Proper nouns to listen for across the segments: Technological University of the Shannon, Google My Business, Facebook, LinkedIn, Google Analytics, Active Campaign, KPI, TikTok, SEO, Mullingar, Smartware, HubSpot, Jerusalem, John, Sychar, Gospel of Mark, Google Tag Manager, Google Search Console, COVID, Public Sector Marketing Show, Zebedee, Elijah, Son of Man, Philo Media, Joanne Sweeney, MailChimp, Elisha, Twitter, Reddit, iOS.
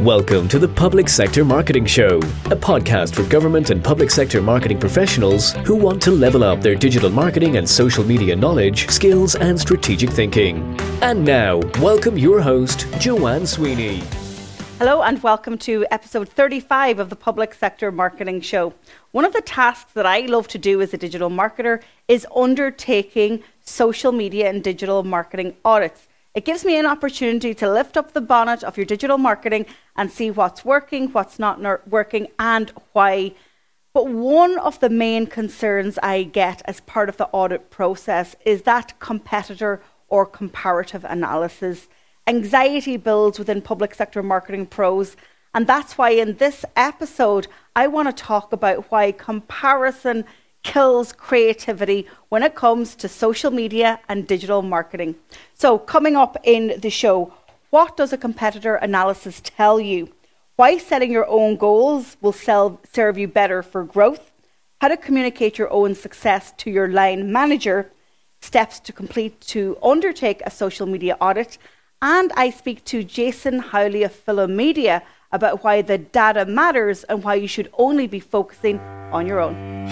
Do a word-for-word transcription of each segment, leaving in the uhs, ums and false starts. Welcome to the Public Sector Marketing Show, a podcast for government and public sector marketing professionals who want to level up their digital marketing and social media knowledge, skills, and strategic thinking. And now, welcome your host, Joanne Sweeney. Hello and welcome to episode thirty-five of the Public Sector Marketing Show. One of the tasks that I love to do as a digital marketer is undertaking social media and digital marketing audits. It gives me an opportunity to lift up the bonnet of your digital marketing and see what's working, what's not working, and why. But one of the main concerns I get as part of the audit process is that competitor or comparative analysis. Anxiety builds within public sector marketing pros, and that's why in this episode, I want to talk about why comparison kills creativity when it comes to social media and digital marketing. So coming up in the show, what does a competitor analysis tell you? Why setting your own goals will sell, serve you better for growth? How to communicate your own success to your line manager? Steps to complete to undertake a social media audit. And I speak to Jason Howley of Philo Media about why the data matters and why you should only be focusing on your own.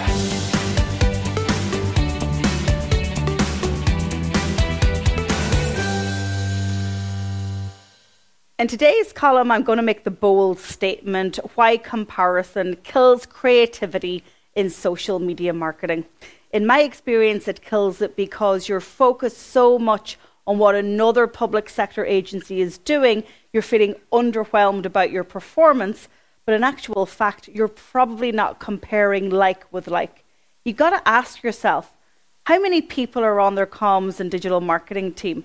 In today's column, I'm going to make the bold statement, why comparison kills creativity in social media marketing. In my experience, it kills it because you're focused so much on what another public sector agency is doing, you're feeling underwhelmed about your performance, but in actual fact, you're probably not comparing like with like. You've got to ask yourself, how many people are on their comms and digital marketing team?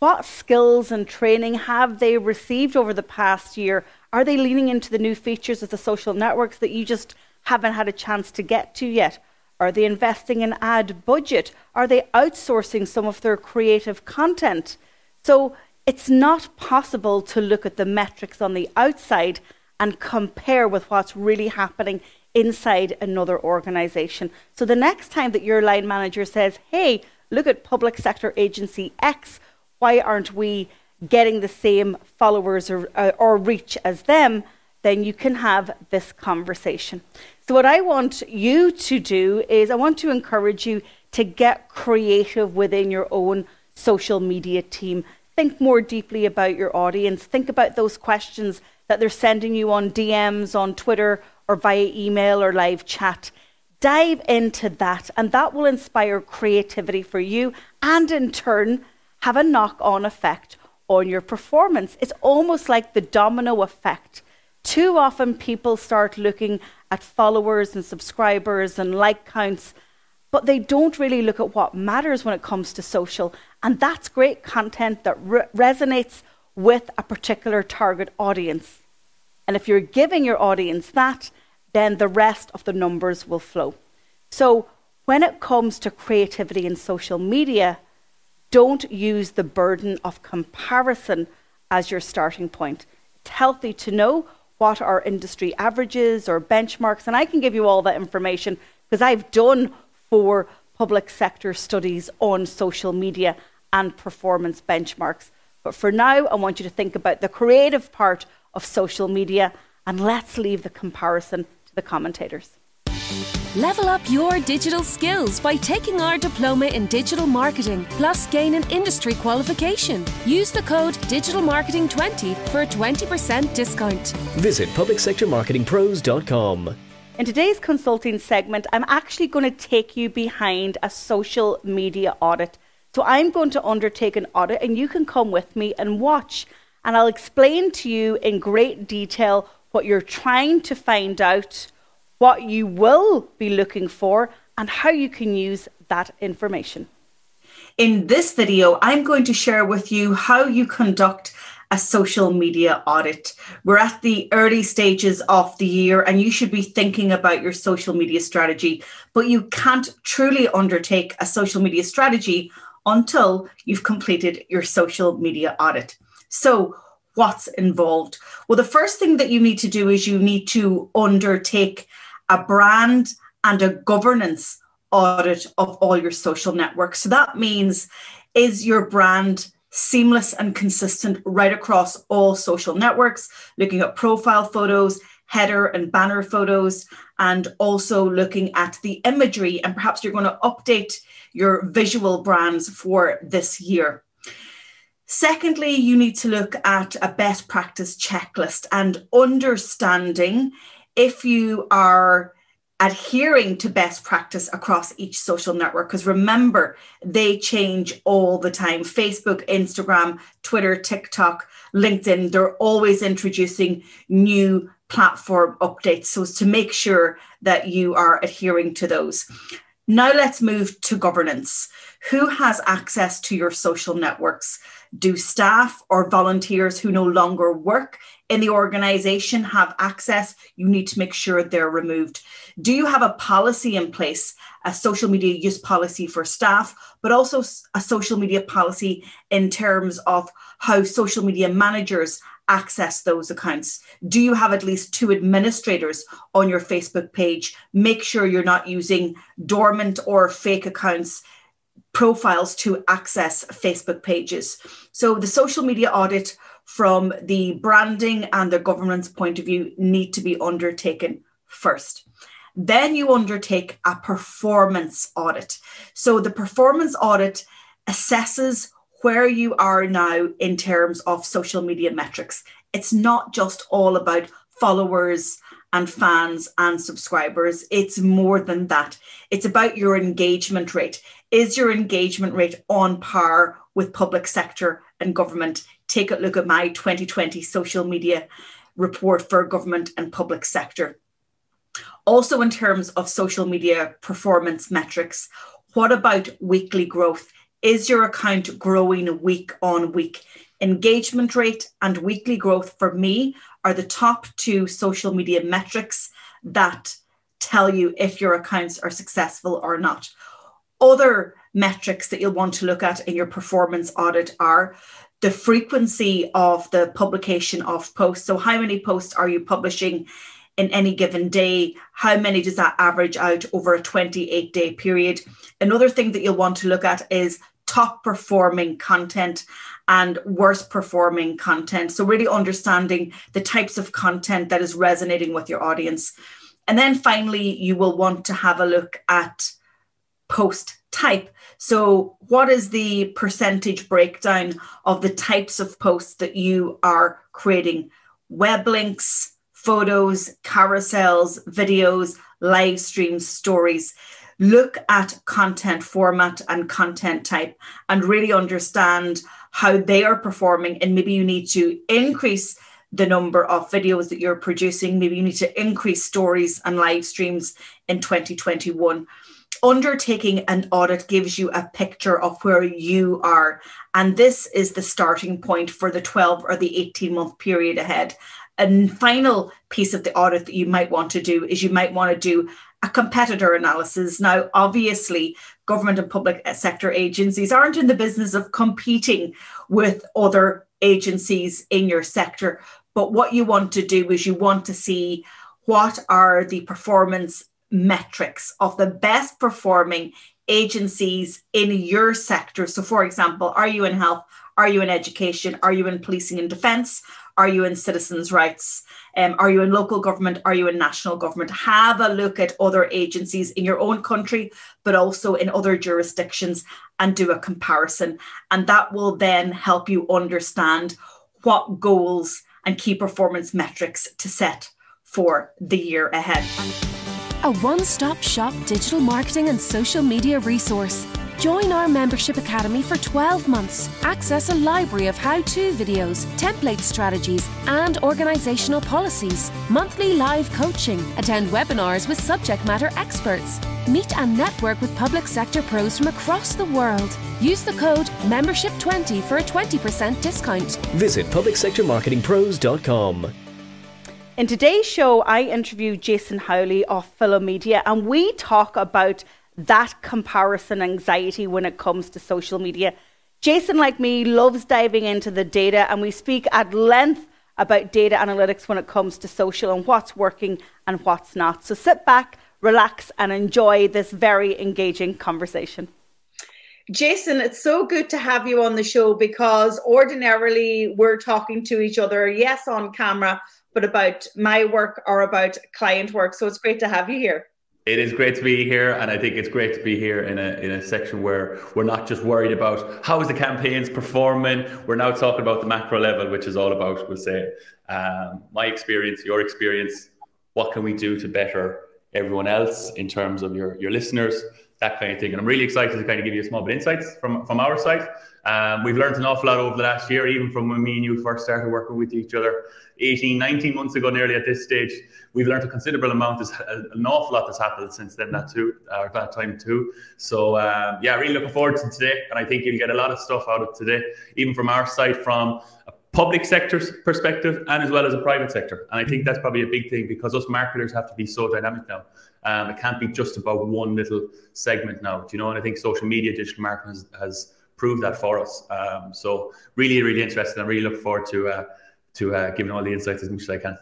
What skills and training have they received over the past year? Are they leaning into the new features of the social networks that you just haven't had a chance to get to yet? Are they investing in ad budget? Are they outsourcing some of their creative content? So it's not possible to look at the metrics on the outside and compare with what's really happening inside another organization. So the next time that your line manager says, hey, look at public sector agency X, why aren't we getting the same followers or, or reach as them, then you can have this conversation. So what I want you to do is I want to encourage you to get creative within your own social media team. Think more deeply about your audience. Think about those questions that they're sending you on D Ms, on Twitter, or via email or live chat. Dive into that, and that will inspire creativity for you and in turn, have a knock-on effect on your performance. It's almost like the domino effect. Too often people start looking at followers and subscribers and like counts, but they don't really look at what matters when it comes to social. And that's great content that re- resonates with a particular target audience. And if you're giving your audience that, then the rest of the numbers will flow. So when it comes to creativity in social media, don't use the burden of comparison as your starting point. It's healthy to know what are industry averages or benchmarks, and I can give you all that information because I've done four public sector studies on social media and performance benchmarks. But for now, I want you to think about the creative part of social media, and let's leave the comparison to the commentators. Level up your digital skills by taking our diploma in digital marketing, plus gain an industry qualification. Use the code digital marketing twenty for a twenty percent discount. Visit public sector marketing pros dot com. In today's consulting segment, I'm actually going to take you behind a social media audit. So I'm going to undertake an audit and you can come with me and watch. And I'll explain to you in great detail what you're trying to find out, what you will be looking for, and how you can use that information. In this video, I'm going to share with you how you conduct a social media audit. We're at the early stages of the year, and you should be thinking about your social media strategy, but you can't truly undertake a social media strategy until you've completed your social media audit. So, what's involved? Well, the first thing that you need to do is you need to undertake a brand and a governance audit of all your social networks. So that means, is your brand seamless and consistent right across all social networks, looking at profile photos, header and banner photos, and also looking at the imagery. And perhaps you're going to update your visual brands for this year. Secondly, you need to look at a best practice checklist and understanding if you are adhering to best practice across each social network, because remember, they change all the time. Facebook, Instagram, Twitter, TikTok, LinkedIn, they're always introducing new platform updates. So it's to make sure that you are adhering to those. Now let's move to governance. Who has access to your social networks? Do staff or volunteers who no longer work in the organization have access? You need to make sure they're removed. Do you have a policy in place, a social media use policy for staff, but also a social media policy in terms of how social media managers access those accounts? Do you have at least two administrators on your Facebook page? Make sure you're not using dormant or fake accounts, profiles to access Facebook pages. So the social media audit from the branding and the governance point of view need to be undertaken first. Then you undertake a performance audit. So the performance audit assesses where you are now in terms of social media metrics. It's not just all about followers and fans and subscribers. It's more than that. It's about your engagement rate. Is your engagement rate on par with public sector and government? Take a look at my twenty twenty social media report for government and public sector. Also, in terms of social media performance metrics, what about weekly growth? Is your account growing week on week? Engagement rate and weekly growth for me are the top two social media metrics that tell you if your accounts are successful or not. Other metrics that you'll want to look at in your performance audit are the frequency of the publication of posts. So how many posts are you publishing in any given day? How many does that average out over a twenty-eight day period? Another thing that you'll want to look at is top performing content and worst performing content. So really understanding the types of content that is resonating with your audience. And then finally, you will want to have a look at post type. So what is the percentage breakdown of the types of posts that you are creating? Web links, photos, carousels, videos, live streams, stories. Look at content format and content type and really understand how they are performing. And maybe you need to increase the number of videos that you're producing. Maybe you need to increase stories and live streams in twenty twenty-one. Undertaking an audit gives you a picture of where you are. And this is the starting point for the twelve or the eighteen month period ahead. A final piece of the audit that you might want to do is you might want to do a competitor analysis. Now, obviously, government and public sector agencies aren't in the business of competing with other agencies in your sector. But what you want to do is you want to see what are the performance metrics of the best performing agencies in your sector. So, for example, are you in health? Are you in education? Are you in policing and defence? Are you in citizens' rights? Um, are you in local government? Are you in national government? Have a look at other agencies in your own country, but also in other jurisdictions, and do a comparison. And that will then help you understand what goals and key performance metrics to set for the year ahead. A one-stop shop digital marketing and social media resource. Join our Membership Academy for twelve months. Access a library of how-to videos, template strategies, and organisational policies. Monthly live coaching. Attend webinars with subject matter experts. Meet and network with public sector pros from across the world. Use the code membership twenty for a twenty percent discount. Visit public sector marketing pros dot com. In today's show, I interview Jason Howley of Philo Media, and we talk about that comparison anxiety when it comes to social media. Jason, like me, loves diving into the data, and we speak at length about data analytics when it comes to social and what's working and what's not. So sit back, relax, and enjoy this very engaging conversation. Jason, it's so good to have you on the show, because ordinarily we're talking to each other, yes, on camera, but about my work or about client work. So it's great to have you here. It is great to be here, and I think it's great to be here in a in a section where we're not just worried about how is the campaigns performing. We're now talking about the macro level, which is all about, we'll say, um, my experience, your experience, what can we do to better everyone else in terms of your, your listeners, that kind of thing. And I'm really excited to kind of give you a small bit of insights from, from our side. Um, we've learned an awful lot over the last year, even from when me and you first started working with each other eighteen, nineteen months ago nearly at this stage. We've learned a considerable amount, there's an awful lot that's happened since then, that too, or that time too. So um, yeah, really looking forward to today. And I think you'll get a lot of stuff out of today, even from our side, from a public sector perspective and as well as a private sector. And I think that's probably a big thing, because us marketers have to be so dynamic now. Um, it can't be just about one little segment now, do you know? And I think social media, digital marketing has, has proved that for us. Um, so really, really interesting. I really look forward to uh, to uh, giving all the insights as much as I can.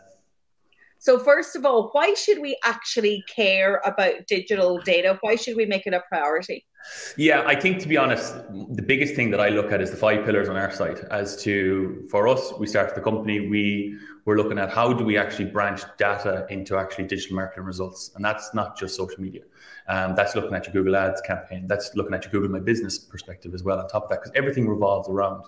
So first of all, why should we actually care about digital data? Why should we make it a priority? Yeah, I think, to be honest, the biggest thing that I look at is the five pillars on our side. As to, for us, we started the company, we were looking at how do we actually branch data into actually digital marketing results. And that's not just social media. Um, that's looking at your Google Ads campaign. That's looking at your Google My Business perspective as well on top of that, because everything revolves around.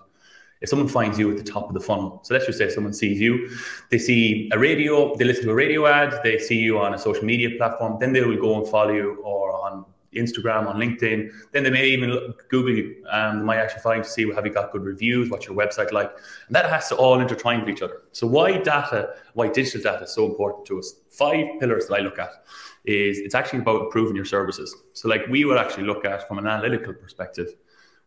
If someone finds you at the top of the funnel, so let's just say someone sees you, they see a radio, they listen to a radio ad, they see you on a social media platform, then they will go and follow you, or on Instagram, on LinkedIn, then they may even look, Google you, and they might actually find to see, well, have you got good reviews, what's your website like? And that has to all intertwine with each other. So why data, why digital data is so important to us? Five pillars that I look at is, it's actually about improving your services. So like we would actually look at, from an analytical perspective,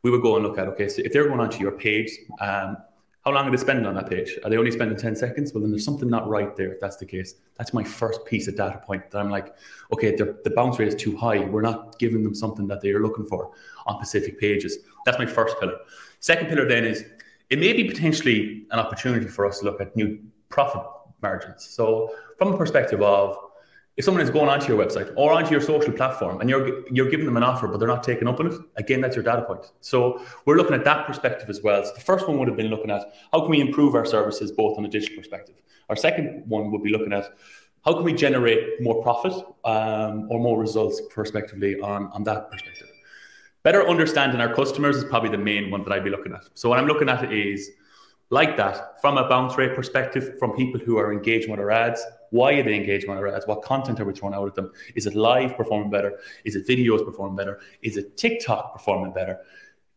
we would go and look at, okay, so if they're going onto your page, um, how long are they spending on that page? Are they only spending ten seconds? Well, then there's something not right there if that's the case. That's my first piece of data point that I'm like, okay, the bounce rate is too high. We're not giving them something that they are looking for on specific pages. That's my first pillar. Second pillar then is, it may be potentially an opportunity for us to look at new profit margins. So from the perspective of, if someone is going onto your website or onto your social platform and you're you're giving them an offer, but they're not taking up on it, again, that's your data point. So we're looking at that perspective as well. So the first one would have been looking at how can we improve our services both on a digital perspective. Our second one would be looking at how can we generate more profit um, or more results prospectively on, on that perspective. Better understanding our customers is probably the main one that I'd be looking at. So what I'm looking at is, like that, from a bounce rate perspective, from people who are engaging with our ads, why are they engaging with our ads? What content are we throwing out at them? Is it live performing better? Is it videos performing better? Is it TikTok performing better?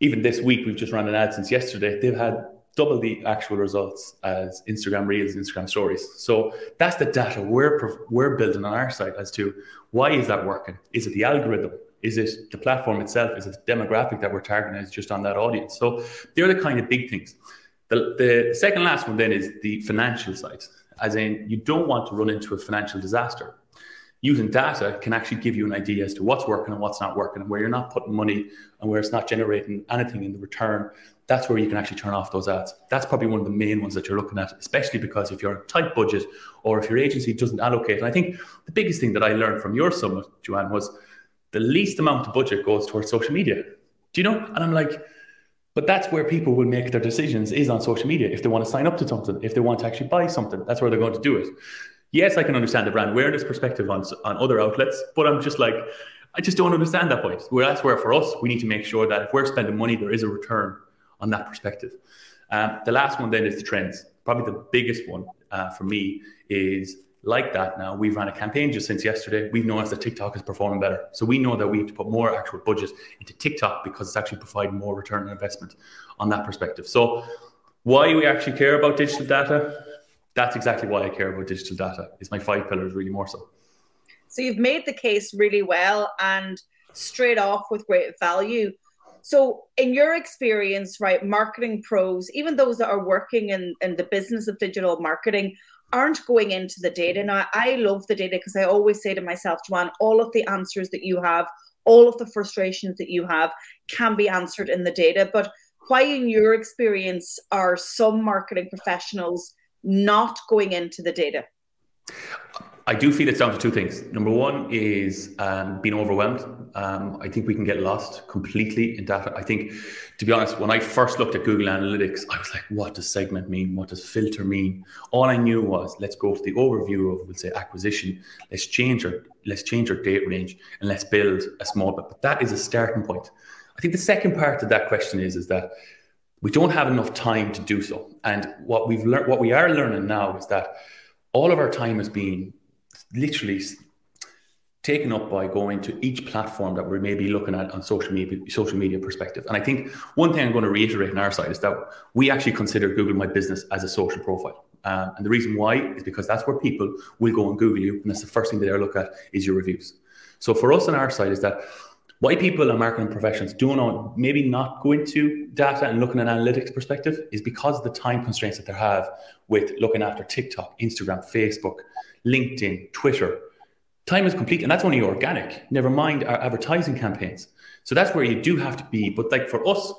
Even this week, we've just run an ad since yesterday. They've had double the actual results as Instagram Reels, Instagram Stories. So that's the data we're we're building on our side as to why is that working? Is it the algorithm? Is it the platform itself? Is it the demographic that we're targeting is just on that audience? So they're the kind of big things. The, the second last one then is the financial side, as in you don't want to run into a financial disaster. Using data can actually give you an idea as to what's working and what's not working, and where you're not putting money and where it's not generating anything in the return. That's where you can actually turn off those ads. That's probably one of the main ones that you're looking at, especially because if you're on a tight budget or if your agency doesn't allocate. And I think the biggest thing that I learned from your summit, Joanne, was the least amount of budget goes towards social media. Do you know? And I'm like, but that's where people will make their decisions, is on social media. If they want to sign up to something, if they want to actually buy something, that's where they're going to do it. Yes, I can understand the brand awareness perspective on, on other outlets, but I'm just like, I just don't understand that point. Well, that's where for us, we need to make sure that if we're spending money, there is a return on that perspective. Um, the last one then is the trends. Probably the biggest one uh, for me is, like that now, we've ran a campaign just since yesterday. We've noticed that TikTok is performing better. So we know that we have to put more actual budget into TikTok because it's actually providing more return on investment on that perspective. So why we actually care about digital data, that's exactly why I care about digital data. It's my five pillars really more so. So you've made the case really well and straight off with great value. So in your experience, right, marketing pros, even those that are working in, in the business of digital marketing, aren't going into the data. Now, I love the data because I always say to myself, Joanne, all of the answers that you have, all of the frustrations that you have can be answered in the data. But why, in your experience, are some marketing professionals not going into the data? I do feel it's down to two things. Number one is um, being overwhelmed. Um, I think we can get lost completely in data. I think, to be honest, when I first looked at Google Analytics, I was like, what does segment mean? What does filter mean? All I knew was, let's go to the overview of, we'll say, acquisition. Let's change our, let's change our date range and let's build a small bit. But that is a starting point. I think the second part of that question is, is that we don't have enough time to do so. And what we've learned, what we are learning now is that all of our time has been literally taken up by going to each platform that we're maybe looking at on social media, social media perspective. And I think one thing I'm going to reiterate on our side is that we actually consider Google My Business as a social profile. Um, and the reason why is because that's where people will go and Google you. And that's the first thing that they'll look at is your reviews. So for us on our side is that why people and marketing professionals do not, maybe not go into data and looking at an analytics perspective is because of the time constraints that they have with looking after TikTok, Instagram, Facebook, LinkedIn, Twitter. Time is complete, and that's only organic, never mind our advertising campaigns. So that's where you do have to be. But like for us,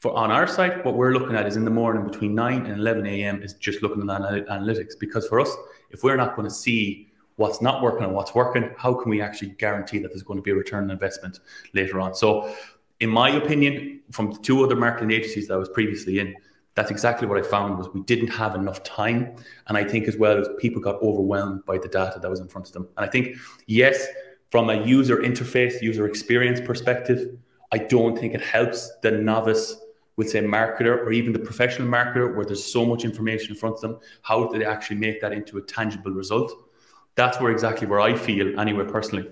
for on our side, what we're looking at is in the morning between nine and eleven a.m. is just looking at analytics. Because for us, if we're not going to see what's not working and what's working, how can we actually guarantee that there's going to be a return on investment later on? So in my opinion, from two other marketing agencies that I was previously in, that's exactly what I found was we didn't have enough time. And I think as well as people got overwhelmed by the data that was in front of them. And I think, yes, from a user interface, user experience perspective, I don't think it helps the novice, we'll say marketer, or even the professional marketer where there's so much information in front of them. How do they actually make that into a tangible result? That's where exactly where I feel, anyway, personally,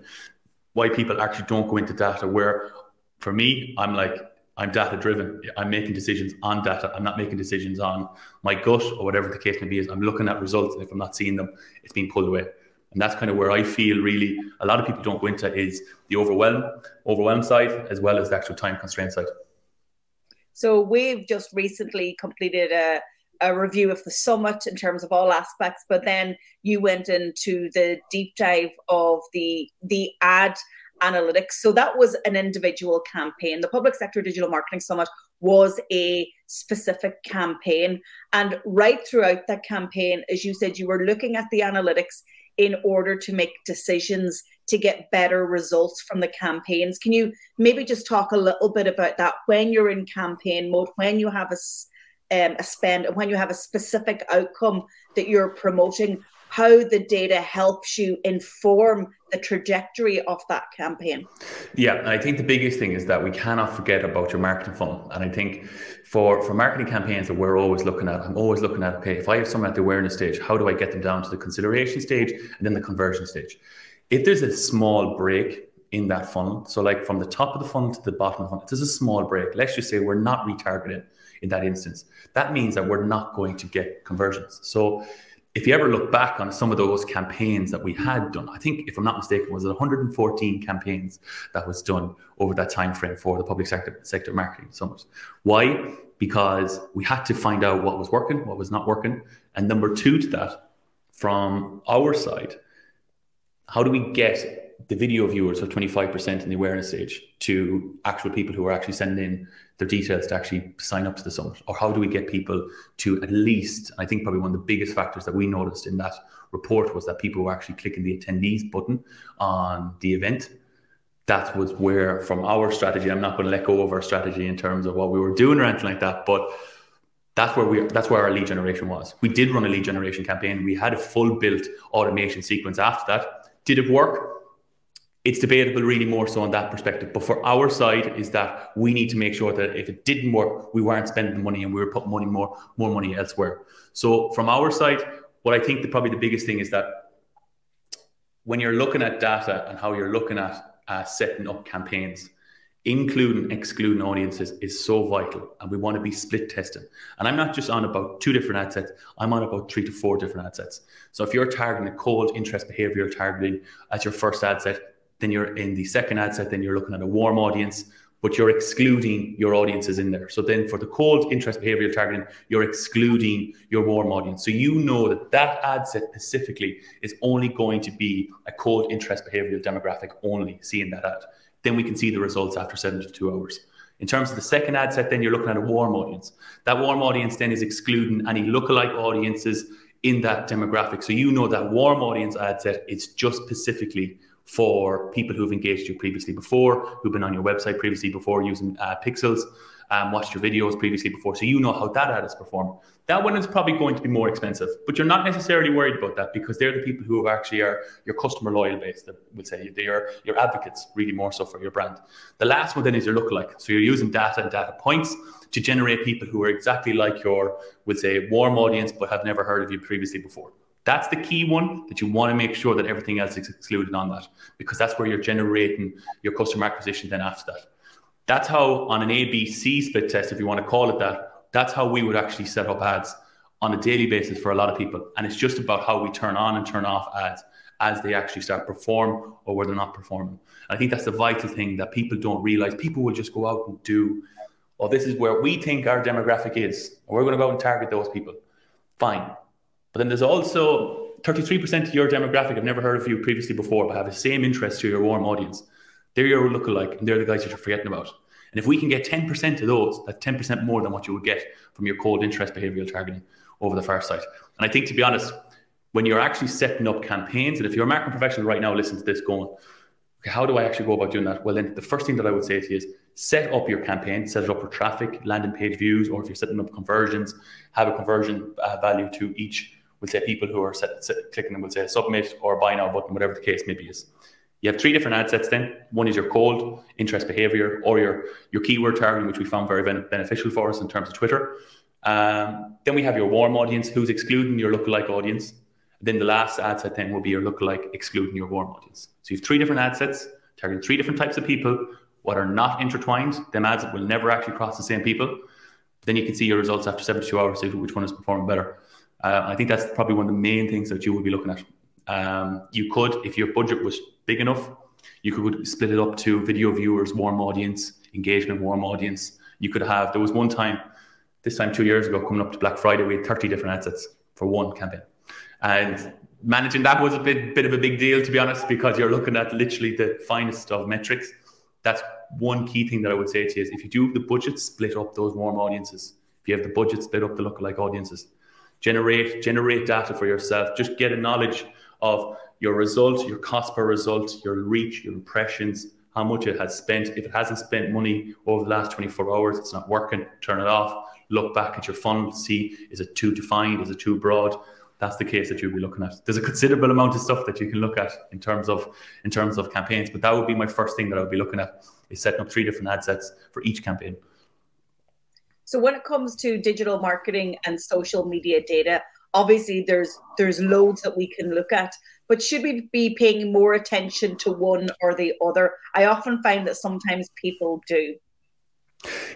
why people actually don't go into data, where for me, I'm like, I'm data driven. I'm making decisions on data. I'm not making decisions on my gut or whatever the case may be. Is I'm looking at results, and if I'm not seeing them, it's being pulled away. And that's kind of where I feel really a lot of people don't go into is the overwhelm, overwhelm side as well as the actual time constraint side. So we've just recently completed a a review of the summit in terms of all aspects, but then you went into the deep dive of the the ad analytics. So that was an individual campaign. The Public Sector Digital Marketing Summit was a specific campaign. And right throughout that campaign, as you said, you were looking at the analytics in order to make decisions to get better results from the campaigns. Can you maybe just talk a little bit about that when you're in campaign mode, when you have a Um, a spend, and when you have a specific outcome that you're promoting, how the data helps you inform the trajectory of that campaign? Yeah, and I think the biggest thing is that we cannot forget about your marketing funnel. And I think for, for marketing campaigns that we're always looking at, I'm always looking at, okay, if I have someone at the awareness stage, how do I get them down to the consideration stage and then the conversion stage? If there's a small break in that funnel, so like from the top of the funnel to the bottom of the funnel, if there's a small break, let's just say we're not retargeting in that instance, that means that we're not going to get conversions. So if you ever look back on some of those campaigns that we had done, I think if I'm not mistaken, was it one hundred fourteen campaigns that was done over that time frame for the Public Sector sector Marketing Summit. Why? Because we had to find out what was working, what was not working. And number two to that, from our side, how do we get the video viewers of twenty-five percent in the awareness stage to actual people who are actually sending in their details to actually sign up to the summit? Or how do we get people to at least, I think probably one of the biggest factors that we noticed in that report was that people were actually clicking the attendees button on the event. That was where from our strategy, I'm not going to let go of our strategy in terms of what we were doing or anything like that, but That's where we. That's where our lead generation was. We did run a lead generation campaign. We had a full built automation sequence after that. Did it work? It's debatable really more so on that perspective. But for our side is that we need to make sure that if it didn't work, we weren't spending money and we were putting money more, more money elsewhere. So from our side, what I think the, probably the biggest thing is that when you're looking at data and how you're looking at uh, setting up campaigns, including, excluding audiences is so vital. And we want to be split testing. And I'm not just on about two different ad sets. I'm on about three to four different ad sets. So if you're targeting a cold interest behavior targeting as your first ad set, then you're in the second ad set, then you're looking at a warm audience, but you're excluding your audiences in there. So then for the cold interest behavioral targeting, you're excluding your warm audience. So you know that that ad set specifically is only going to be a cold interest behavioral demographic only seeing that ad. Then we can see the results after seventy-two hours. In terms of the second ad set, then you're looking at a warm audience. That warm audience then is excluding any lookalike audiences in that demographic. So you know that warm audience ad set, it's just specifically for people who've engaged you previously before, who've been on your website previously before, using uh, pixels, um, watched your videos previously before. So you know how that ad is performed. That one is probably going to be more expensive, but you're not necessarily worried about that because they're the people who actually are your customer loyal base, that would say they are your advocates, really more so for your brand. The last one then is your lookalike. So you're using data and data points to generate people who are exactly like your, would say, warm audience, but have never heard of you previously before. That's the key one that you want to make sure that everything else is excluded on that, because that's where you're generating your customer acquisition then after that. That's how, on an A B C split test, if you want to call it that, that's how we would actually set up ads on a daily basis for a lot of people. And it's just about how we turn on and turn off ads as they actually start perform or where they're not performing. I think that's the vital thing that people don't realize. People will just go out and do, oh, this is where we think our demographic is, we're going to go out and target those people. Fine. But then there's also thirty-three percent of your demographic have never heard of you previously before, but have the same interest to your warm audience. They're your lookalike, and they're the guys that you're forgetting about. And if we can get ten percent of those, that's ten percent more than what you would get from your cold interest behavioral targeting over the first site. And I think, to be honest, when you're actually setting up campaigns, and if you're a marketing professional right now, listen to this going, okay, how do I actually go about doing that? Well, then the first thing that I would say to you is set up your campaign, set it up for traffic, landing page views, or if you're setting up conversions, have a conversion uh, value to each, we'll say, people who are set, set, clicking and we'll say submit or buy now button, whatever the case may be is. You have three different ad sets then. One is your cold interest behavior or your, your keyword targeting, which we found very ben- beneficial for us in terms of Twitter. Um, then we have your warm audience, who's excluding your lookalike audience. Then the last ad set then will be your lookalike excluding your warm audience. So you have three different ad sets targeting three different types of people. What are not intertwined, them ads will never actually cross the same people. Then you can see your results after seventy-two hours, which one is performing better. Uh, I think that's probably one of the main things that you would be looking at. Um, you could, if your budget was big enough, you could split it up to video viewers, warm audience, engagement, warm audience. You could have, there was one time, this time two years ago, coming up to Black Friday, we had thirty different ad sets for one campaign. And managing that was a bit, bit of a big deal, to be honest, because you're looking at literally the finest of metrics. That's one key thing that I would say to you is if you do the budget, split up those warm audiences. If you have the budget, split up the lookalike audiences. Generate, generate data for yourself. Just get a knowledge of your result, your cost per result, your reach, your impressions, how much it has spent. If it hasn't spent money over the last twenty-four hours, it's not working, turn it off. Look back at your funnel, see, is it too defined? Is it too broad? That's the case that you'll be looking at. There's a considerable amount of stuff that you can look at in terms of in terms of campaigns, but that would be my first thing that I would be looking at, is setting up three different ad sets for each campaign. So when it comes to digital marketing and social media data, obviously there's there's loads that we can look at, but should we be paying more attention to one or the other? I often find that sometimes people do.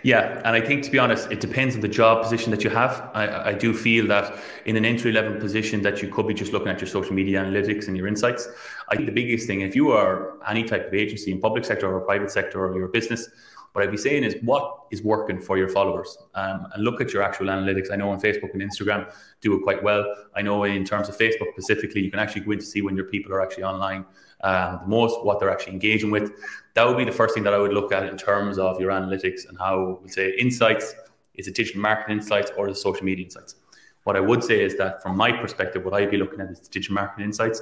Yeah, and I think, to be honest, it depends on the job position that you have. I, I do feel that in an entry-level position that you could be just looking at your social media analytics and your insights. I think the biggest thing, if you are any type of agency in public sector or private sector or your business, what I'd be saying is what is working for your followers, um, and look at your actual analytics. I know on Facebook and Instagram do it quite well. I know in terms of Facebook specifically, you can actually go in to see when your people are actually online um, the most, what they're actually engaging with. That would be the first thing that I would look at in terms of your analytics and how we say insights. Is it digital marketing insights or the social media insights? What I would say is that from my perspective, what I'd be looking at is digital marketing insights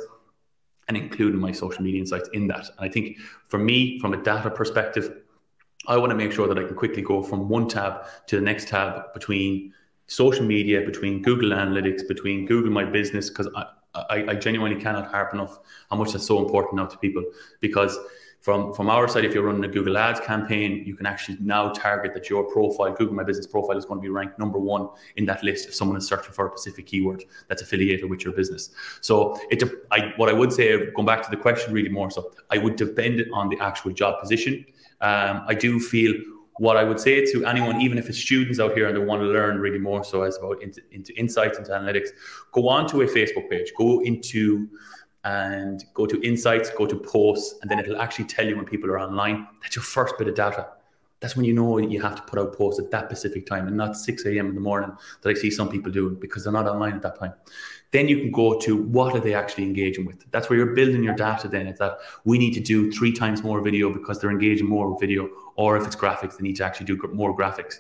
and including my social media insights in that. And I think for me, from a data perspective, I want to make sure that I can quickly go from one tab to the next tab between social media, between Google Analytics, between Google My Business, because I, I, I genuinely cannot harp enough how much that's so important now to people. Because from, from our side, if you're running a Google Ads campaign, you can actually now target that your profile, Google My Business profile, is going to be ranked number one in that list if someone is searching for a specific keyword that's affiliated with your business. So it, I, what I would say, going back to the question really more so, I would depend on the actual job position. Um, I do feel what I would say to anyone, even if it's students out here and they want to learn really more so as about into, into insights, into analytics, go on to a Facebook page, go into and go to insights, go to posts, and then it'll actually tell you when people are online. That's your first bit of data. That's when you know you have to put out posts at that specific time and not six a.m. in the morning that I see some people doing because they're not online at that time. Then you can go to what are they actually engaging with. That's where you're building your data then. It's that we need to do three times more video because they're engaging more with video, or if it's graphics, they need to actually do more graphics.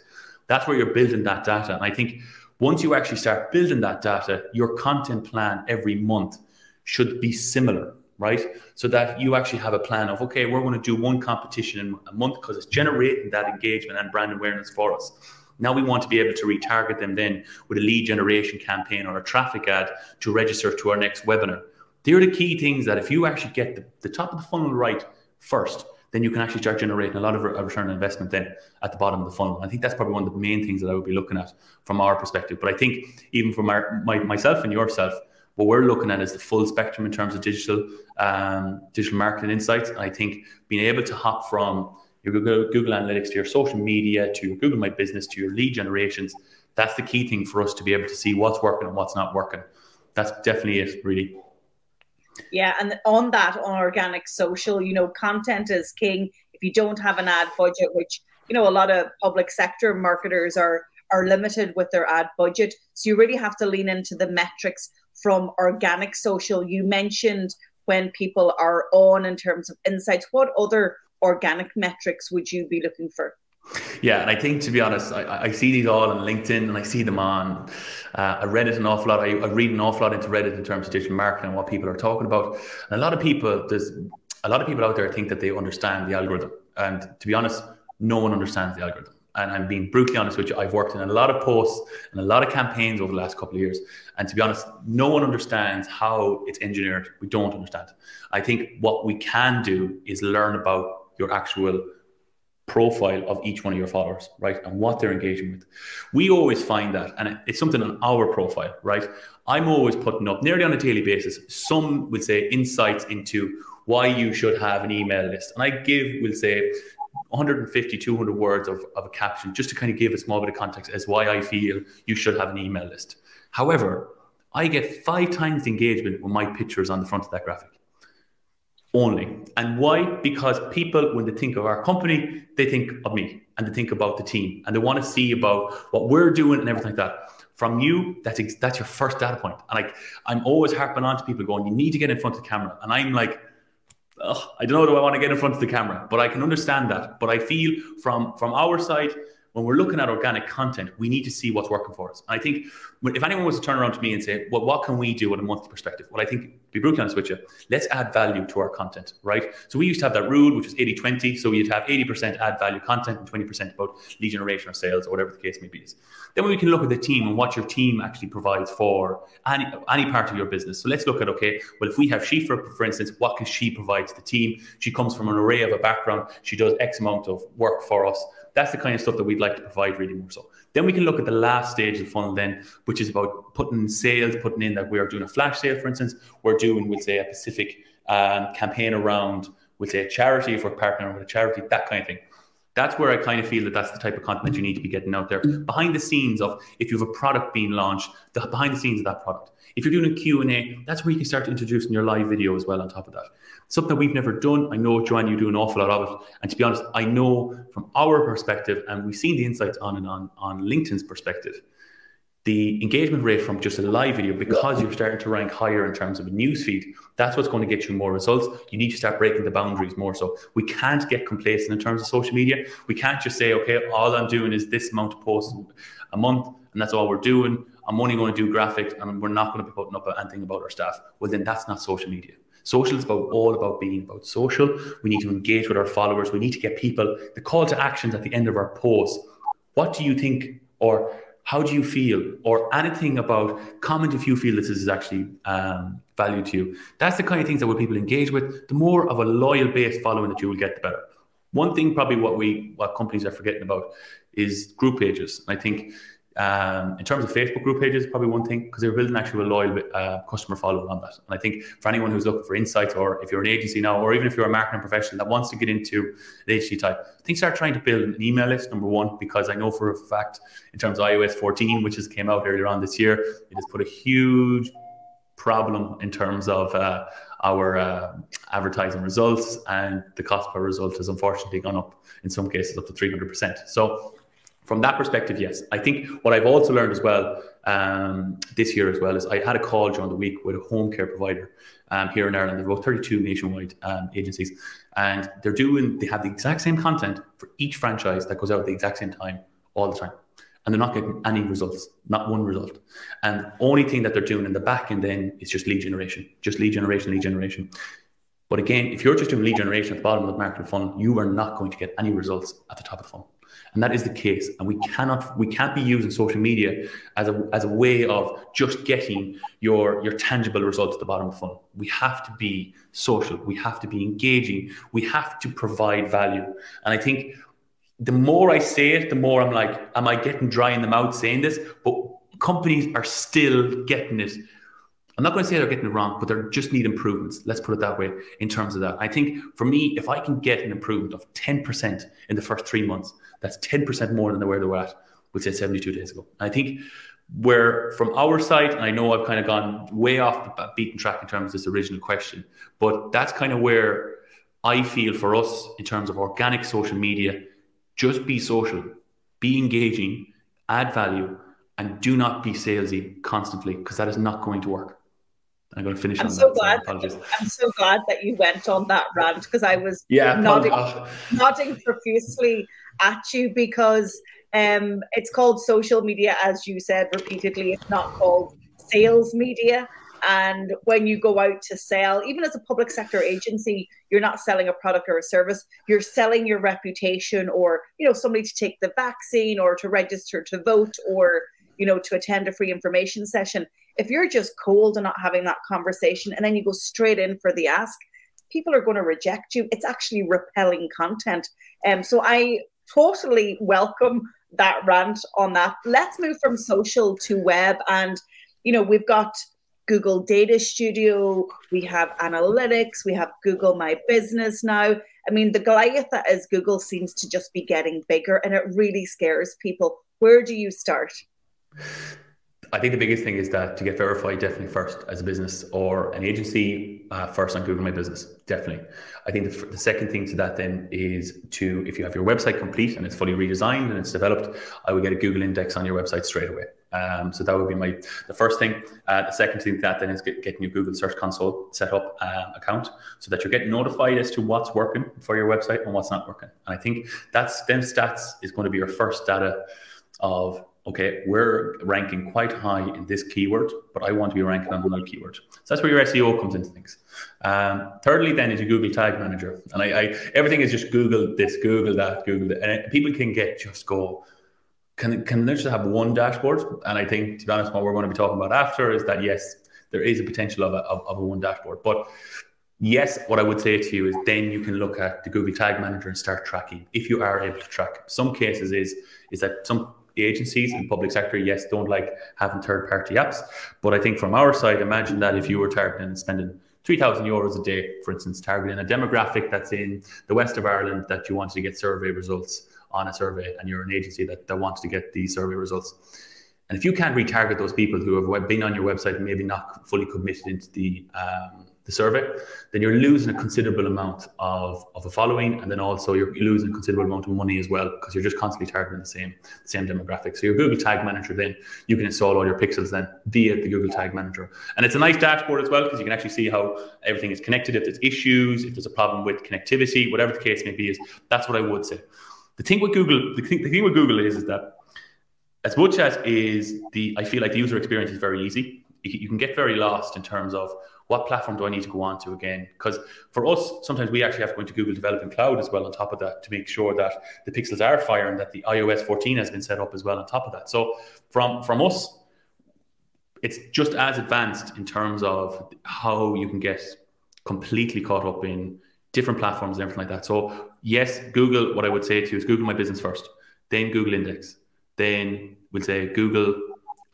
That's where you're building that data. And I think Once you actually start building that data, your content plan every month should be similar, right? So that you actually have a plan of, okay, we're going to do one competition in a month because it's generating that engagement and brand awareness for us. Now we want to be able to retarget them then with a lead generation campaign or a traffic ad to register to our next webinar. They're the key things that if you actually get the, the top of the funnel right first, then you can actually start generating a lot of a return on investment then at the bottom of the funnel. I think that's probably one of the main things that I would be looking at from our perspective. But I think even from our, my, myself and yourself, what we're looking at is the full spectrum in terms of digital um, digital marketing insights. And I think being able to hop from your Google, Google Analytics to your social media, to your Google My Business, to your lead generations, that's the key thing for us to be able to see what's working and what's not working. That's definitely it, really. Yeah, and on that, on organic social, you know, content is king. If you don't have an ad budget, which, you know, a lot of public sector marketers are are limited with their ad budget. So you really have to lean into the metrics from organic social. You mentioned when people are on in terms of insights. What other organic metrics would you be looking for? Yeah, and I think, to be honest, I, I see these all on LinkedIn and I see them on uh, Reddit an awful lot. I, I read an awful lot into Reddit in terms of digital marketing and what people are talking about. And a lot of people, there's a lot of people out there think that they understand the algorithm. And to be honest, no one understands the algorithm. And I'm being brutally honest with you, I've worked in a lot of posts and a lot of campaigns over the last couple of years. And to be honest, no one understands how it's engineered. We don't understand. I think what we can do is learn about your actual profile of each one of your followers, right? And what they're engaging with. We always find that, and it's something on our profile, right? I'm always putting up nearly on a daily basis, some would say insights into why you should have an email list. And I give, we'll say, one hundred fifty, two hundred words of, of a caption just to kind of give a small bit of context as why I feel you should have an email list. However, I get five times the engagement when my picture is on the front of that graphic. Only. And why? Because people, when they think of our company, they think of me and they think about the team and they want to see about what we're doing and everything like that. From you, that's ex- that's your first data point. And like, I'm always harping on to people going, you need to get in front of the camera. And I'm like, oh, I don't know, do I want to get in front of the camera? But I can understand that. But I feel from, from our side, when we're looking at organic content, we need to see what's working for us. And I think if anyone was to turn around to me and say, well, what can we do on a monthly perspective? Well, I think, to be brutally honest with you, let's add value to our content, right? So we used to have that rule, which was eighty twenty. So you'd have eighty percent add value content and twenty percent about lead generation or sales or whatever the case may be. Then we can look at the team and what your team actually provides for any, any part of your business. So let's look at, okay, well, if we have Shifa, for instance, what can she provide to the team? She comes from an array of a background. She does X amount of work for us. That's the kind of stuff that we'd like to provide really more so. Then we can look at the last stage of the funnel then, which is about putting sales, putting in that we are doing a flash sale, for instance. We're doing, we'll say, a specific um, campaign around, we'll say, a charity, if we're partnering with a charity, that kind of thing. That's where I kind of feel that that's the type of content you need to be getting out there. Behind the scenes of, if you have a product being launched, the behind the scenes of that product. If you're doing a Q and A, that's where you can start introducing your live video as well on top of that. Something that we've never done. I know, Joanne, you do an awful lot of it. And to be honest, I know from our perspective, and we've seen the insights on and on, on LinkedIn's perspective, the engagement rate from just a live video, because you're starting to rank higher in terms of a newsfeed, that's what's going to get you more results. You need to start breaking the boundaries more so. We can't get complacent in terms of social media. We can't just say, okay, all I'm doing is this amount of posts a month, and that's all we're doing. I'm only going to do graphics and we're not going to be putting up anything about our staff. Well, then that's not social media. Social is about all about being about social. We need to engage with our followers. We need to get people, the call to actions at the end of our posts. What do you think, or how do you feel, or anything about, comment if you feel this is actually um, value to you. That's the kind of things that when people engage with, the more of a loyal based following that you will get, the better. One thing probably what we, what companies are forgetting about is group pages. I think, Um, in terms of Facebook group pages, probably one thing, because they're building actually a loyal uh, customer following on that. And I think for anyone who's looking for insights, or if you're an agency now, or even if you're a marketing professional that wants to get into an agency type, I think start trying to build an email list, number one, because I know for a fact in terms of i O S fourteen, which has came out earlier on this year, it has put a huge problem in terms of uh, our uh, advertising results, and the cost per result has unfortunately gone up in some cases up to three hundred percent. So from that perspective, yes. I think what I've also learned as well um, this year as well is I had a call during the week with a home care provider um, here in Ireland. There are about thirty-two nationwide um, agencies, and they're doing, they have the exact same content for each franchise that goes out at the exact same time all the time. and they're not getting any results, not one result. And the only thing that they're doing in the back end then is just lead generation, just lead generation, lead generation. But again, if you're just doing lead generation at the bottom of the marketing funnel, you are not going to get any results at the top of the funnel. And that is the case. And we cannot, we can't be using social media as a as a way of just getting your, your tangible results at the bottom of the funnel. We have to be social. We have to be engaging. We have to provide value. And I think the more I say it, the more I'm like, am I getting dry in the mouth saying this? But companies are still getting it. I'm not going to say they're getting it wrong, but they just need improvements. Let's put it that way in terms of that. I think for me, if I can get an improvement of ten percent in the first three months, that's ten percent more than where they were at, we'll say seventy-two days ago. I think where from our side, and I know I've kind of gone way off the beaten track in terms of this original question, but that's kind of where I feel for us in terms of organic social media, just be social, be engaging, add value, and do not be salesy constantly, because that is not going to work. I'm going to finish I'm on so that. Glad so that I'm so glad that you went on that rant, because I was yeah, nodding, nodding profusely at you, because um, it's called social media, as you said repeatedly. It's not called sales media. And when you go out to sell, even as a public sector agency, you're not selling a product or a service. You're selling your reputation, or, you know, somebody to take the vaccine, or to register to vote, or, you know, to attend a free information session. If you're just cold and not having that conversation, and then you go straight in for the ask, people are going to reject you. It's actually repelling content. Um, so I totally welcome that rant on that. Let's move from social to web. And, you know, we've got Google Data Studio, we have Analytics, we have Google My Business now. I mean, the Goliath that is Google seems to just be getting bigger, and it really scares people. Where do you start? I think the biggest thing is that to get verified, definitely first as a business or an agency, uh, first on Google My Business, definitely. I think the, the second thing to that then is to, if you have your website complete and it's fully redesigned and it's developed, I would get a Google index on your website straight away. Um, so that would be my the first thing. Uh, the second thing to that then is get, getting your Google Search Console set up um, account, so that you're getting notified as to what's working for your website and what's not working. And I think that's them stats is going to be your first data of, okay, we're ranking quite high in this keyword, but I want to be ranking on another keyword. So that's where your S E O comes into things. Um, thirdly, then is your Google Tag Manager. And I, I everything is just Google this, Google that, Google that. And people can get, just go, can can they just have one dashboard? And I think, to be honest, what we're going to be talking about after is that, yes, there is a potential of a, of, of a one dashboard. But yes, what I would say to you is then you can look at the Google Tag Manager and start tracking, if you are able to track. Some cases is is that some... the agencies and public sector, yes, don't like having third-party apps. But I think from our side, imagine that if you were targeting and spending three thousand euros a day, for instance, targeting a demographic that's in the west of Ireland that you wanted to get survey results on a survey, and you're an agency that, that wants to get these survey results. And if you can't retarget those people who have been on your website and maybe not fully committed into the um, the survey, then you're losing a considerable amount of, of a following, and then also you're losing a considerable amount of money as well, because you're just constantly targeting the same the same demographic. So your Google Tag Manager, then you can install all your pixels then via the Google Tag Manager. And it's a nice dashboard as well, because you can actually see how everything is connected, if there's issues, if there's a problem with connectivity, whatever the case may be. Is that's what I would say. The thing with Google, the thing, the thing with Google is, is that as much as is the, I feel like the user experience is very easy, you can get very lost in terms of what platform do I need to go on to again? Because for us, sometimes we actually have to go into Google Development Cloud as well on top of that to make sure that the pixels are firing, that the i O S fourteen has been set up as well on top of that. So from, from us, it's just as advanced in terms of how you can get completely caught up in different platforms and everything like that. So yes, Google, what I would say to you is Google My Business first, then Google Index, then we'll say Google...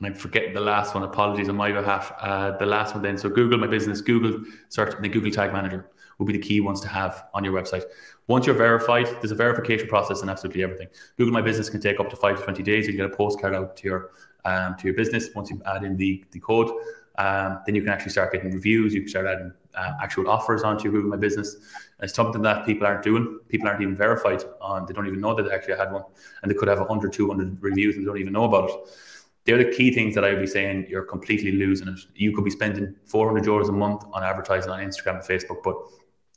and I forget the last one, apologies on my behalf, uh, the last one then. So Google My Business, Google Search, and then Google Tag Manager will be the key ones to have on your website. Once you're verified, there's a verification process in absolutely everything. Google My Business can take up to five to twenty days. You can get a postcard out to your um, to your business once you add in the, the code. Um, then you can actually start getting reviews. You can start adding uh, actual offers onto your Google My Business. And it's something that people aren't doing. People aren't even verified on. They don't even know that they actually had one. And they could have one hundred, two hundred reviews and they don't even know about it. They're the key things that I would be saying, you're completely losing it. You could be spending four hundred euros a month on advertising on Instagram and Facebook, but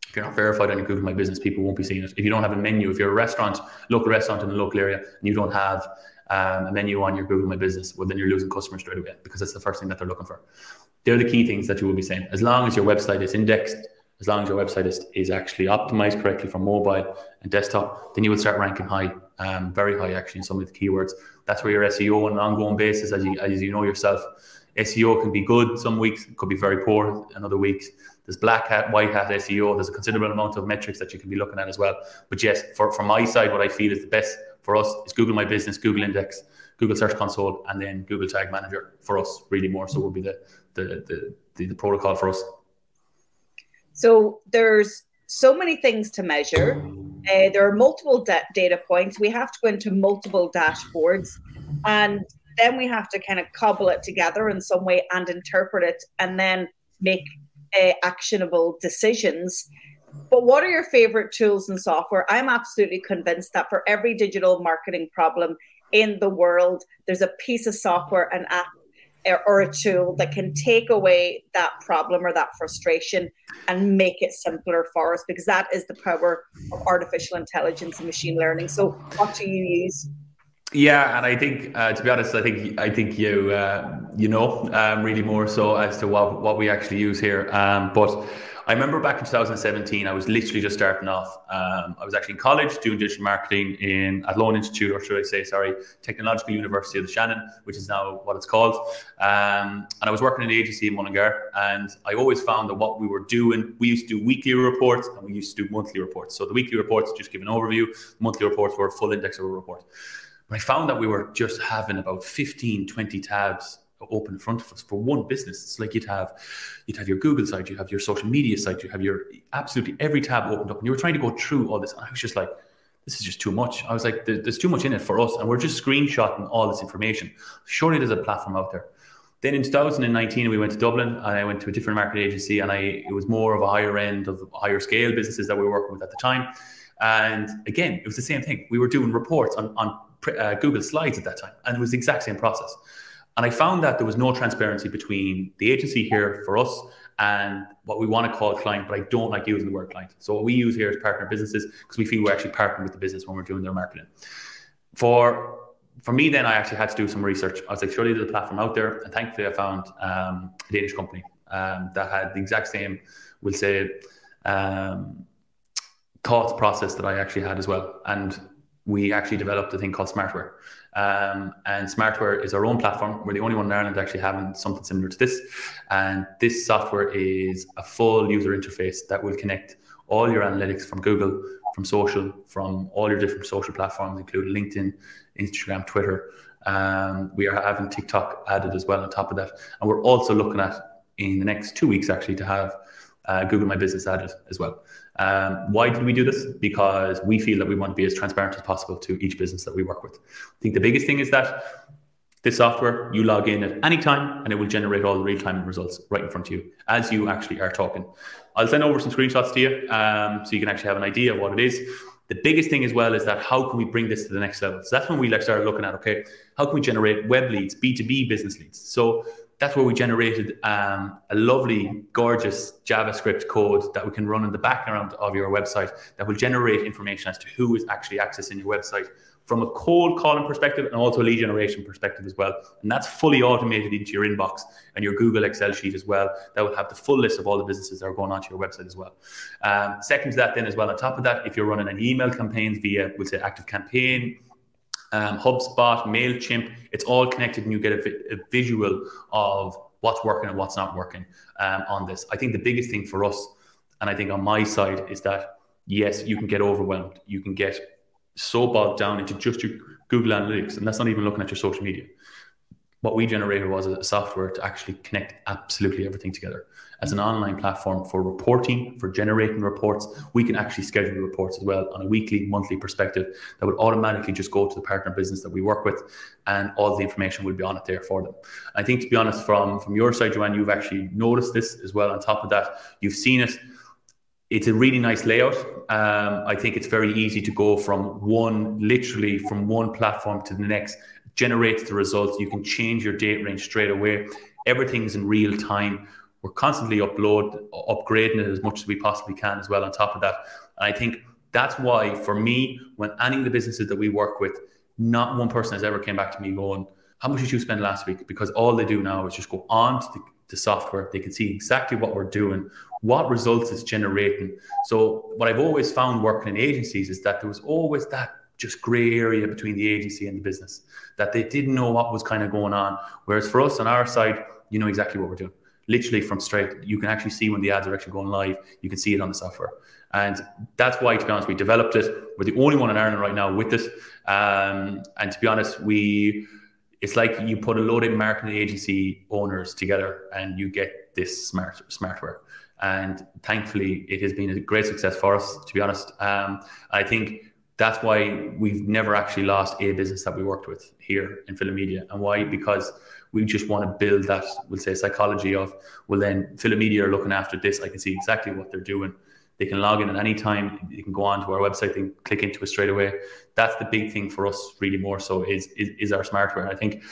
if you're not verified on your Google My Business, people won't be seeing it. If you don't have a menu, if you're a restaurant, local restaurant in the local area, and you don't have um, a menu on your Google My Business, well, then you're losing customers straight away because that's the first thing that they're looking for. They're the key things that you will be saying. As long as your website is indexed, as long as your website is, is actually optimized correctly for mobile and desktop, then you will start ranking high, um, very high actually in some of the keywords. That's where your S E O on an ongoing basis, as you, as you know yourself, S E O can be good some weeks, it could be very poor in other weeks. There's black hat, white hat S E O. There's a considerable amount of metrics that you can be looking at as well. But yes, for, from my side, what I feel is the best for us is Google My Business, Google Index, Google Search Console, and then Google Tag Manager for us, really more so would be the the the, the, the protocol for us. So there's so many things to measure. Uh, there are multiple da- data points. We have to go into multiple dashboards, and then we have to kind of cobble it together in some way and interpret it and then make uh, actionable decisions. But what are your favorite tools and software? I'm absolutely convinced that for every digital marketing problem in the world, there's a piece of software, an app, or a tool that can take away that problem or that frustration and make it simpler for us, because that is the power of artificial intelligence and machine learning. So what do you use? Yeah, and I think uh, to be honest, I think I think you uh, you know um, really more so as to what what we actually use here. Um, but I remember back in two thousand seventeen, I was literally just starting off. Um, I was actually in college doing digital marketing in at Lone Institute, or should I say, sorry, Technological University of the Shannon, which is now what it's called. Um, and I was working in an agency in Mullingar, and I always found that what we were doing, we used to do weekly reports and we used to do monthly reports. So the weekly reports just give an overview, monthly reports were a full index of a report. But I found that we were just having about fifteen, twenty tabs open in front of us for one business. It's like you'd have you'd have your Google site, you have your social media site, you have your absolutely every tab opened up, and you were trying to go through all this. And I was just like, this is just too much. I was like, there's too much in it for us, and we're just screenshotting all this information. Surely there's a platform out there. Then in two thousand nineteen, we went to Dublin, and I went to a different market agency, and I it was more of a higher end of higher scale businesses that we were working with at the time. And again, it was the same thing. We were doing reports on on uh, Google Slides at that time, and it was the exact same process. And I found that there was no transparency between the agency here for us and what we want to call client, but I don't like using the word client. So what we use here is partner businesses, because we feel we're actually partnering with the business when we're doing their marketing. For for me then, I actually had to do some research. I was like, surely there's a platform out there. And thankfully I found um, a Danish company um, that had the exact same, we'll say, um, thought process that I actually had as well. And we actually developed a thing called Smartware. Um, and Smartware is our own platform. We're the only one in Ireland actually having something similar to this. And this software is a full user interface that will connect all your analytics from Google, from social, from all your different social platforms, including LinkedIn, Instagram, Twitter. Um, we are having TikTok added as well on top of that. And we're also looking at, in the next two weeks actually, to have uh, Google My Business added as well. Um, why did we do this? Because we feel that we want to be as transparent as possible to each business that we work with. I think the biggest thing is that this software, you log in at any time and it will generate all the real-time results right in front of you as you actually are talking. I'll send over some screenshots to you um, so you can actually have an idea of what it is. The biggest thing as well is that how can we bring this to the next level? So that's when we like started looking at, okay, how can we generate web leads, B two B business leads? So that's where we generated um, a lovely, gorgeous JavaScript code that we can run in the background of your website that will generate information as to who is actually accessing your website from a cold calling perspective and also a lead generation perspective as well. And that's fully automated into your inbox and your Google Excel sheet as well. That will have the full list of all the businesses that are going onto your website as well. Um, second to that then as well, on top of that, if you're running an email campaign via, we'll say Active Campaign, Um, HubSpot, MailChimp, it's all connected and you get a, vi- a visual of what's working and what's not working um, on this. I think the biggest thing for us, and I think on my side, is that, yes, you can get overwhelmed. You can get so bogged down into just your Google Analytics, and that's not even looking at your social media. What we generated was a software to actually connect absolutely everything together. As an online platform for reporting, for generating reports, we can actually schedule reports as well on a weekly, monthly perspective that would automatically just go to the partner business that we work with, and all the information will be on it there for them. I think, to be honest, from, from your side, Joanne, you've actually noticed this as well. On top of that, you've seen it. It's a really nice layout. Um, I think it's very easy to go from one, literally from one platform to the next. Generates the results. You can change your date range straight away. Everything's in real time. We're constantly upload, upgrading it as much as we possibly can as well on top of that. And I think that's why, for me, when any of the businesses that we work with Not one person has ever came back to me going, how much did you spend last week? Because all they do now is just go on to the, the software. They can see exactly what we're doing, what results it's generating. So what I've always found working in agencies is that there was always that just gray area between the agency and the business, that they didn't know what was kind of going on. Whereas for us on our side, you know exactly what we're doing. Literally from straight, you can actually see when the ads are actually going live. You can see it on the software. And that's why, to be honest, we developed it. We're the only one in Ireland right now with it. Um, and to be honest, we it's like you put a load of marketing agency owners together and you get this smart Smartware. And thankfully, it has been a great success for us, to be honest. Um, I think that's why we've never actually lost a business that we worked with here in Philo Media. And why? Because we just want to build that, we'll say, psychology of, well, then Philo Media are looking after this. I can see exactly what they're doing. They can log in at any time. They can go on to our website. They can click into it straight away. That's the big thing for us, really, more so is is, is our Smartware. I think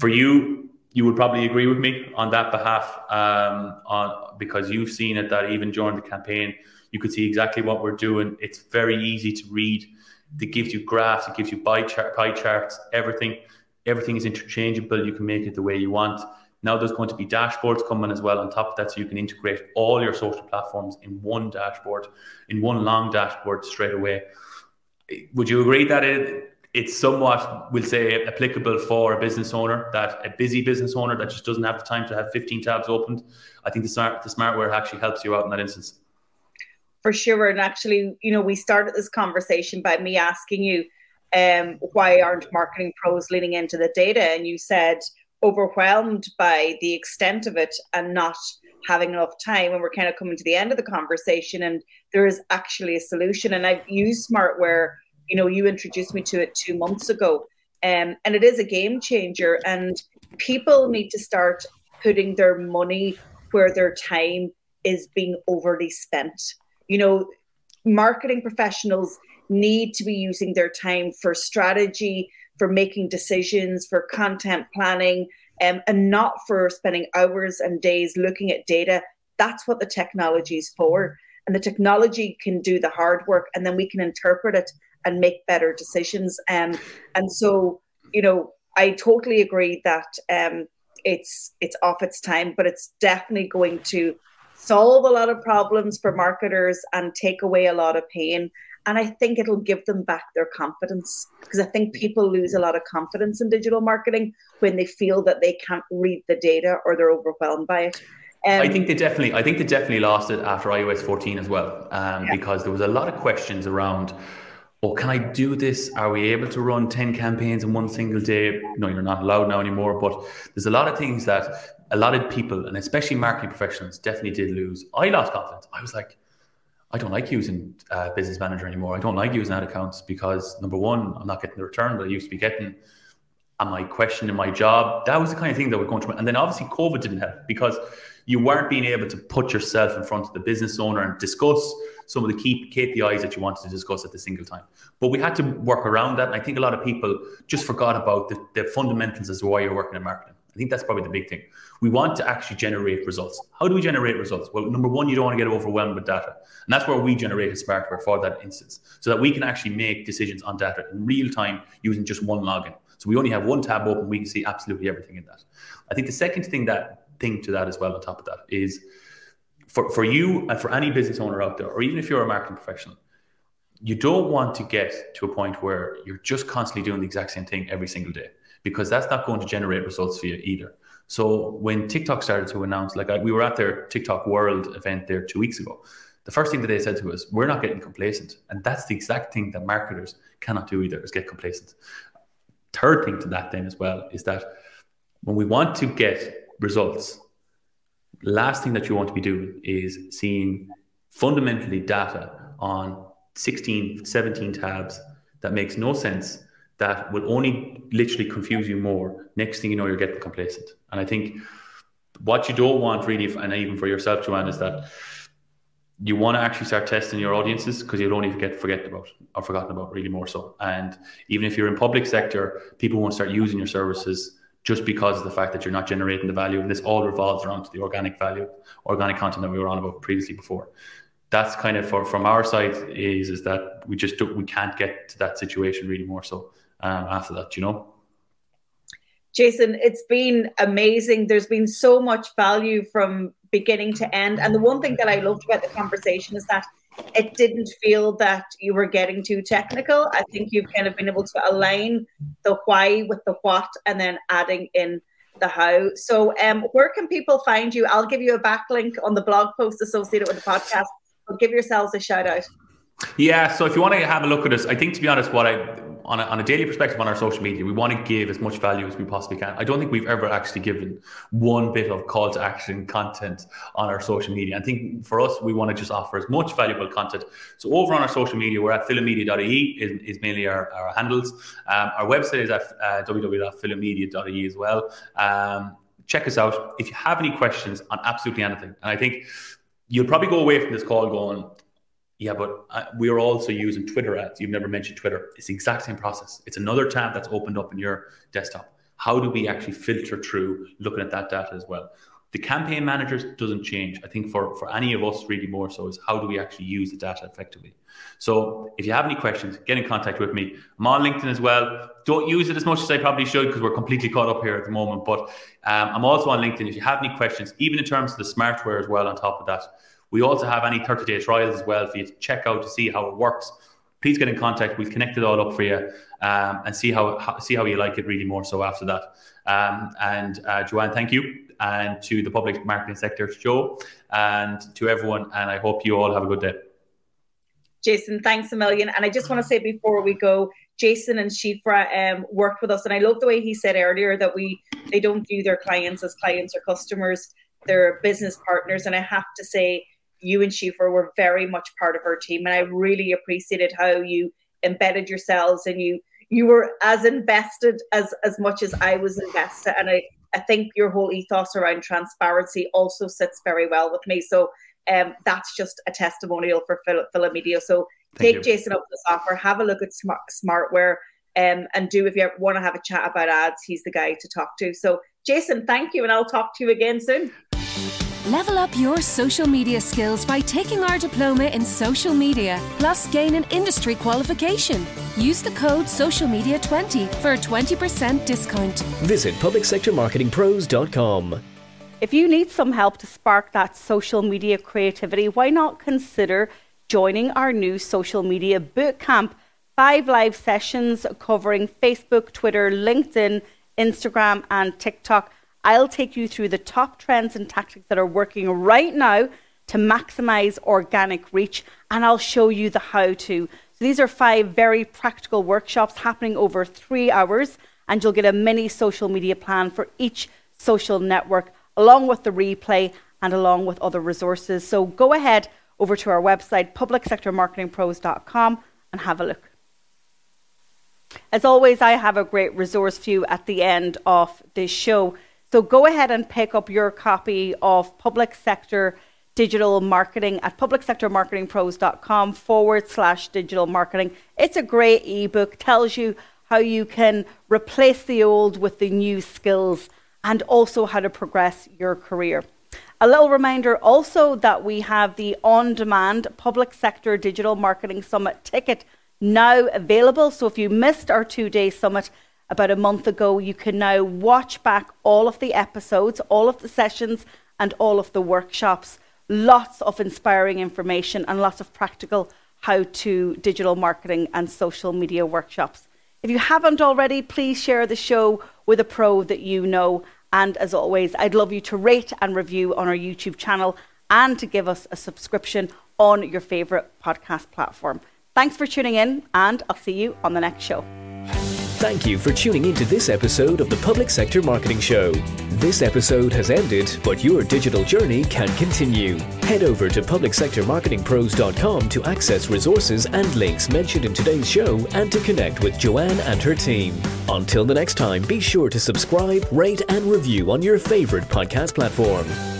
for you, you would probably agree with me on that behalf, um, on because you've seen it that even during the campaign, you could see exactly what we're doing. It's very easy to read. It gives you graphs. It gives you pie chart, pie charts, everything. Everything is interchangeable. You can make it the way you want. Now there's going to be dashboards coming as well on top of that, so you can integrate all your social platforms in one dashboard, in one long dashboard straight away. Would you agree that it, it's somewhat, we'll say, applicable for a business owner, that a busy business owner that just doesn't have the time to have fifteen tabs opened? I think the smart, the Smartware actually helps you out in that instance. For sure. And actually, you know, we started this conversation by me asking you, um, why aren't marketing pros leaning into the data? And you said, overwhelmed by the extent of it and not having enough time. And we're kind of coming to the end of the conversation, and there is actually a solution. And I've used Smartware, you know, you introduced me to it two months ago. Um, and it is a game changer, and people need to start putting their money where their time is being overly spent. You know, marketing professionals need to be using their time for strategy, for making decisions, for content planning, um, and not for spending hours and days looking at data. That's what the technology is for. And the technology can do the hard work, and then we can interpret it and make better decisions. Um, and so, you know, I totally agree that um, it's it's off its time, but it's definitely going to solve a lot of problems for marketers and take away a lot of pain. And I think it'll give them back their confidence, because I think people lose a lot of confidence in digital marketing when they feel that they can't read the data or they're overwhelmed by it. Um, I think they definitely, I think they definitely lost it after i O S fourteen as well, um, yeah. because there was a lot of questions around, oh, can I do this? Are we able to run ten campaigns in one single day? No, you're not allowed now anymore. But there's a lot of things that a lot of people, and especially marketing professionals, definitely did lose. I lost confidence. I was like, I don't like using uh, Business Manager anymore. I don't like using ad accounts because, number one, I'm not getting the return that I used to be getting. Am I questioning my job? That was the kind of thing that we're going through. And then obviously COVID didn't help, because you weren't being able to put yourself in front of the business owner and discuss some of the key K P Is that you wanted to discuss at the single time. But we had to work around that. And I think a lot of people just forgot about the, the fundamentals as to why you're working in marketing. I think that's probably the big thing. We want to actually generate results. How do we generate results? Well, number one, you don't want to get overwhelmed with data. And that's where we generated Smartware for that instance, so that we can actually make decisions on data in real time using just one login. So we only have one tab open. We can see absolutely everything in that. I think the second thing that thing to that as well on top of that is for, for you and for any business owner out there, or even if you're a marketing professional, you don't want to get to a point where you're just constantly doing the exact same thing every single day, because that's not going to generate results for you either. So when TikTok started to announce, like I, we were at their TikTok World event there two weeks ago, the first thing that they said to us, we're not getting complacent. And that's the exact thing that marketers cannot do either, is get complacent. Third thing to that then as well is that when we want to get results, last thing that you want to be doing is seeing fundamentally data on sixteen, seventeen tabs that makes no sense, that will only literally confuse you more. Next thing you know, you're getting complacent. And I think what you don't want really, and even for yourself, Joanne, is that you want to actually start testing your audiences, because you'll only get forgotten about or forgotten about really more so. And even if you're in public sector, people won't start using your services just because of the fact that you're not generating the value. And this all revolves around to the organic value, organic content that we were on about previously before. That's kind of for, from our side is, is that we just we can't get to that situation really more so. um, after that, you know. Jason, it's been amazing. There's been so much value from beginning to end. And the one thing that I loved about the conversation is that it didn't feel that you were getting too technical. I think you've kind of been able to align the why with the what and then adding in the how. So um, where can people find you? I'll give you a backlink on the blog post associated with the podcast. But give yourselves a shout out. Yeah, so if you want to have a look at us, I think, to be honest, what I... On a, on a daily perspective on our social media, we want to give as much value as we possibly can. I don't think we've ever actually given one bit of call to action content on our social media. I think for us, we want to just offer as much valuable content. So over on our social media, we're at philo media dot I E is, is mainly our, our handles. Um, our website is at uh, w w w dot philo media dot I E as well. Um, check us out. If you have any questions on absolutely anything, and I think you'll probably go away from this call going, yeah, but we're also using Twitter ads. You've never mentioned Twitter. It's the exact same process. It's another tab that's opened up in your desktop. How do we actually filter through looking at that data as well? The campaign managers doesn't change. I think for, for any of us really more so is how do we actually use the data effectively? So if you have any questions, get in contact with me. I'm on LinkedIn as well. Don't use it as much as I probably should because we're completely caught up here at the moment. But um, I'm also on LinkedIn. If you have any questions, even in terms of the Smartware as well on top of that, we also have any thirty-day trials as well for you to check out to see how it works. Please get in contact. We've connected it all up for you um, and see how, how see how you like it really more so after that. Um, and uh, Joanne, thank you. And to the Public Marketing Sector Show and to everyone. And I hope you all have a good day. Jason, thanks a million. And I just want to say before we go, Jason and Shifra um, worked with us. And I love the way he said earlier that we they don't view their clients as clients or customers. They're business partners. And I have to say, you and Shifra were very much part of our team. And I really appreciated how you embedded yourselves and you you were as invested as, as much as I was invested. And I, I think your whole ethos around transparency also sits very well with me. So um, that's just a testimonial for Philo Media. So Thank take you. Jason up this offer, have a look at Smart, Smartware um, and do, if you want to have a chat about ads, he's the guy to talk to. So Jason, thank you. And I'll talk to you again soon. Level up your social media skills by taking our diploma in social media, plus gain an industry qualification. Use the code social media twenty for a twenty percent discount. Visit public sector marketing pros dot com. If you need some help to spark that social media creativity, why not consider joining our new social media bootcamp? Five live sessions covering Facebook, Twitter, LinkedIn, Instagram and TikTok. I'll take you through the top trends and tactics that are working right now to maximize organic reach, and I'll show you the how-to. So these are five very practical workshops happening over three hours, and you'll get a mini social media plan for each social network, along with the replay and along with other resources. So go ahead over to our website, public sector marketing pros dot com, and have a look. As always, I have a great resource for you at the end of this show. So go ahead and pick up your copy of Public Sector Digital Marketing at public sector marketing pros dot com forward slash digital marketing. It's a great ebook, tells you how you can replace the old with the new skills and also how to progress your career. A little reminder also that we have the on-demand Public Sector Digital Marketing Summit ticket now available. So if you missed our two-day summit about a month ago, you can now watch back all of the episodes, all of the sessions and all of the workshops. Lots of inspiring information and lots of practical how-to digital marketing and social media workshops. If you haven't already, please share the show with a pro that you know. And as always, I'd love you to rate and review on our YouTube channel and to give us a subscription on your favourite podcast platform. Thanks for tuning in and I'll see you on the next show. Thank you for tuning into this episode of the Public Sector Marketing Show. This episode has ended, but your digital journey can continue. Head over to public sector marketing pros dot com to access resources and links mentioned in today's show and to connect with Joanne and her team. Until the next time, be sure to subscribe, rate and review on your favorite podcast platform.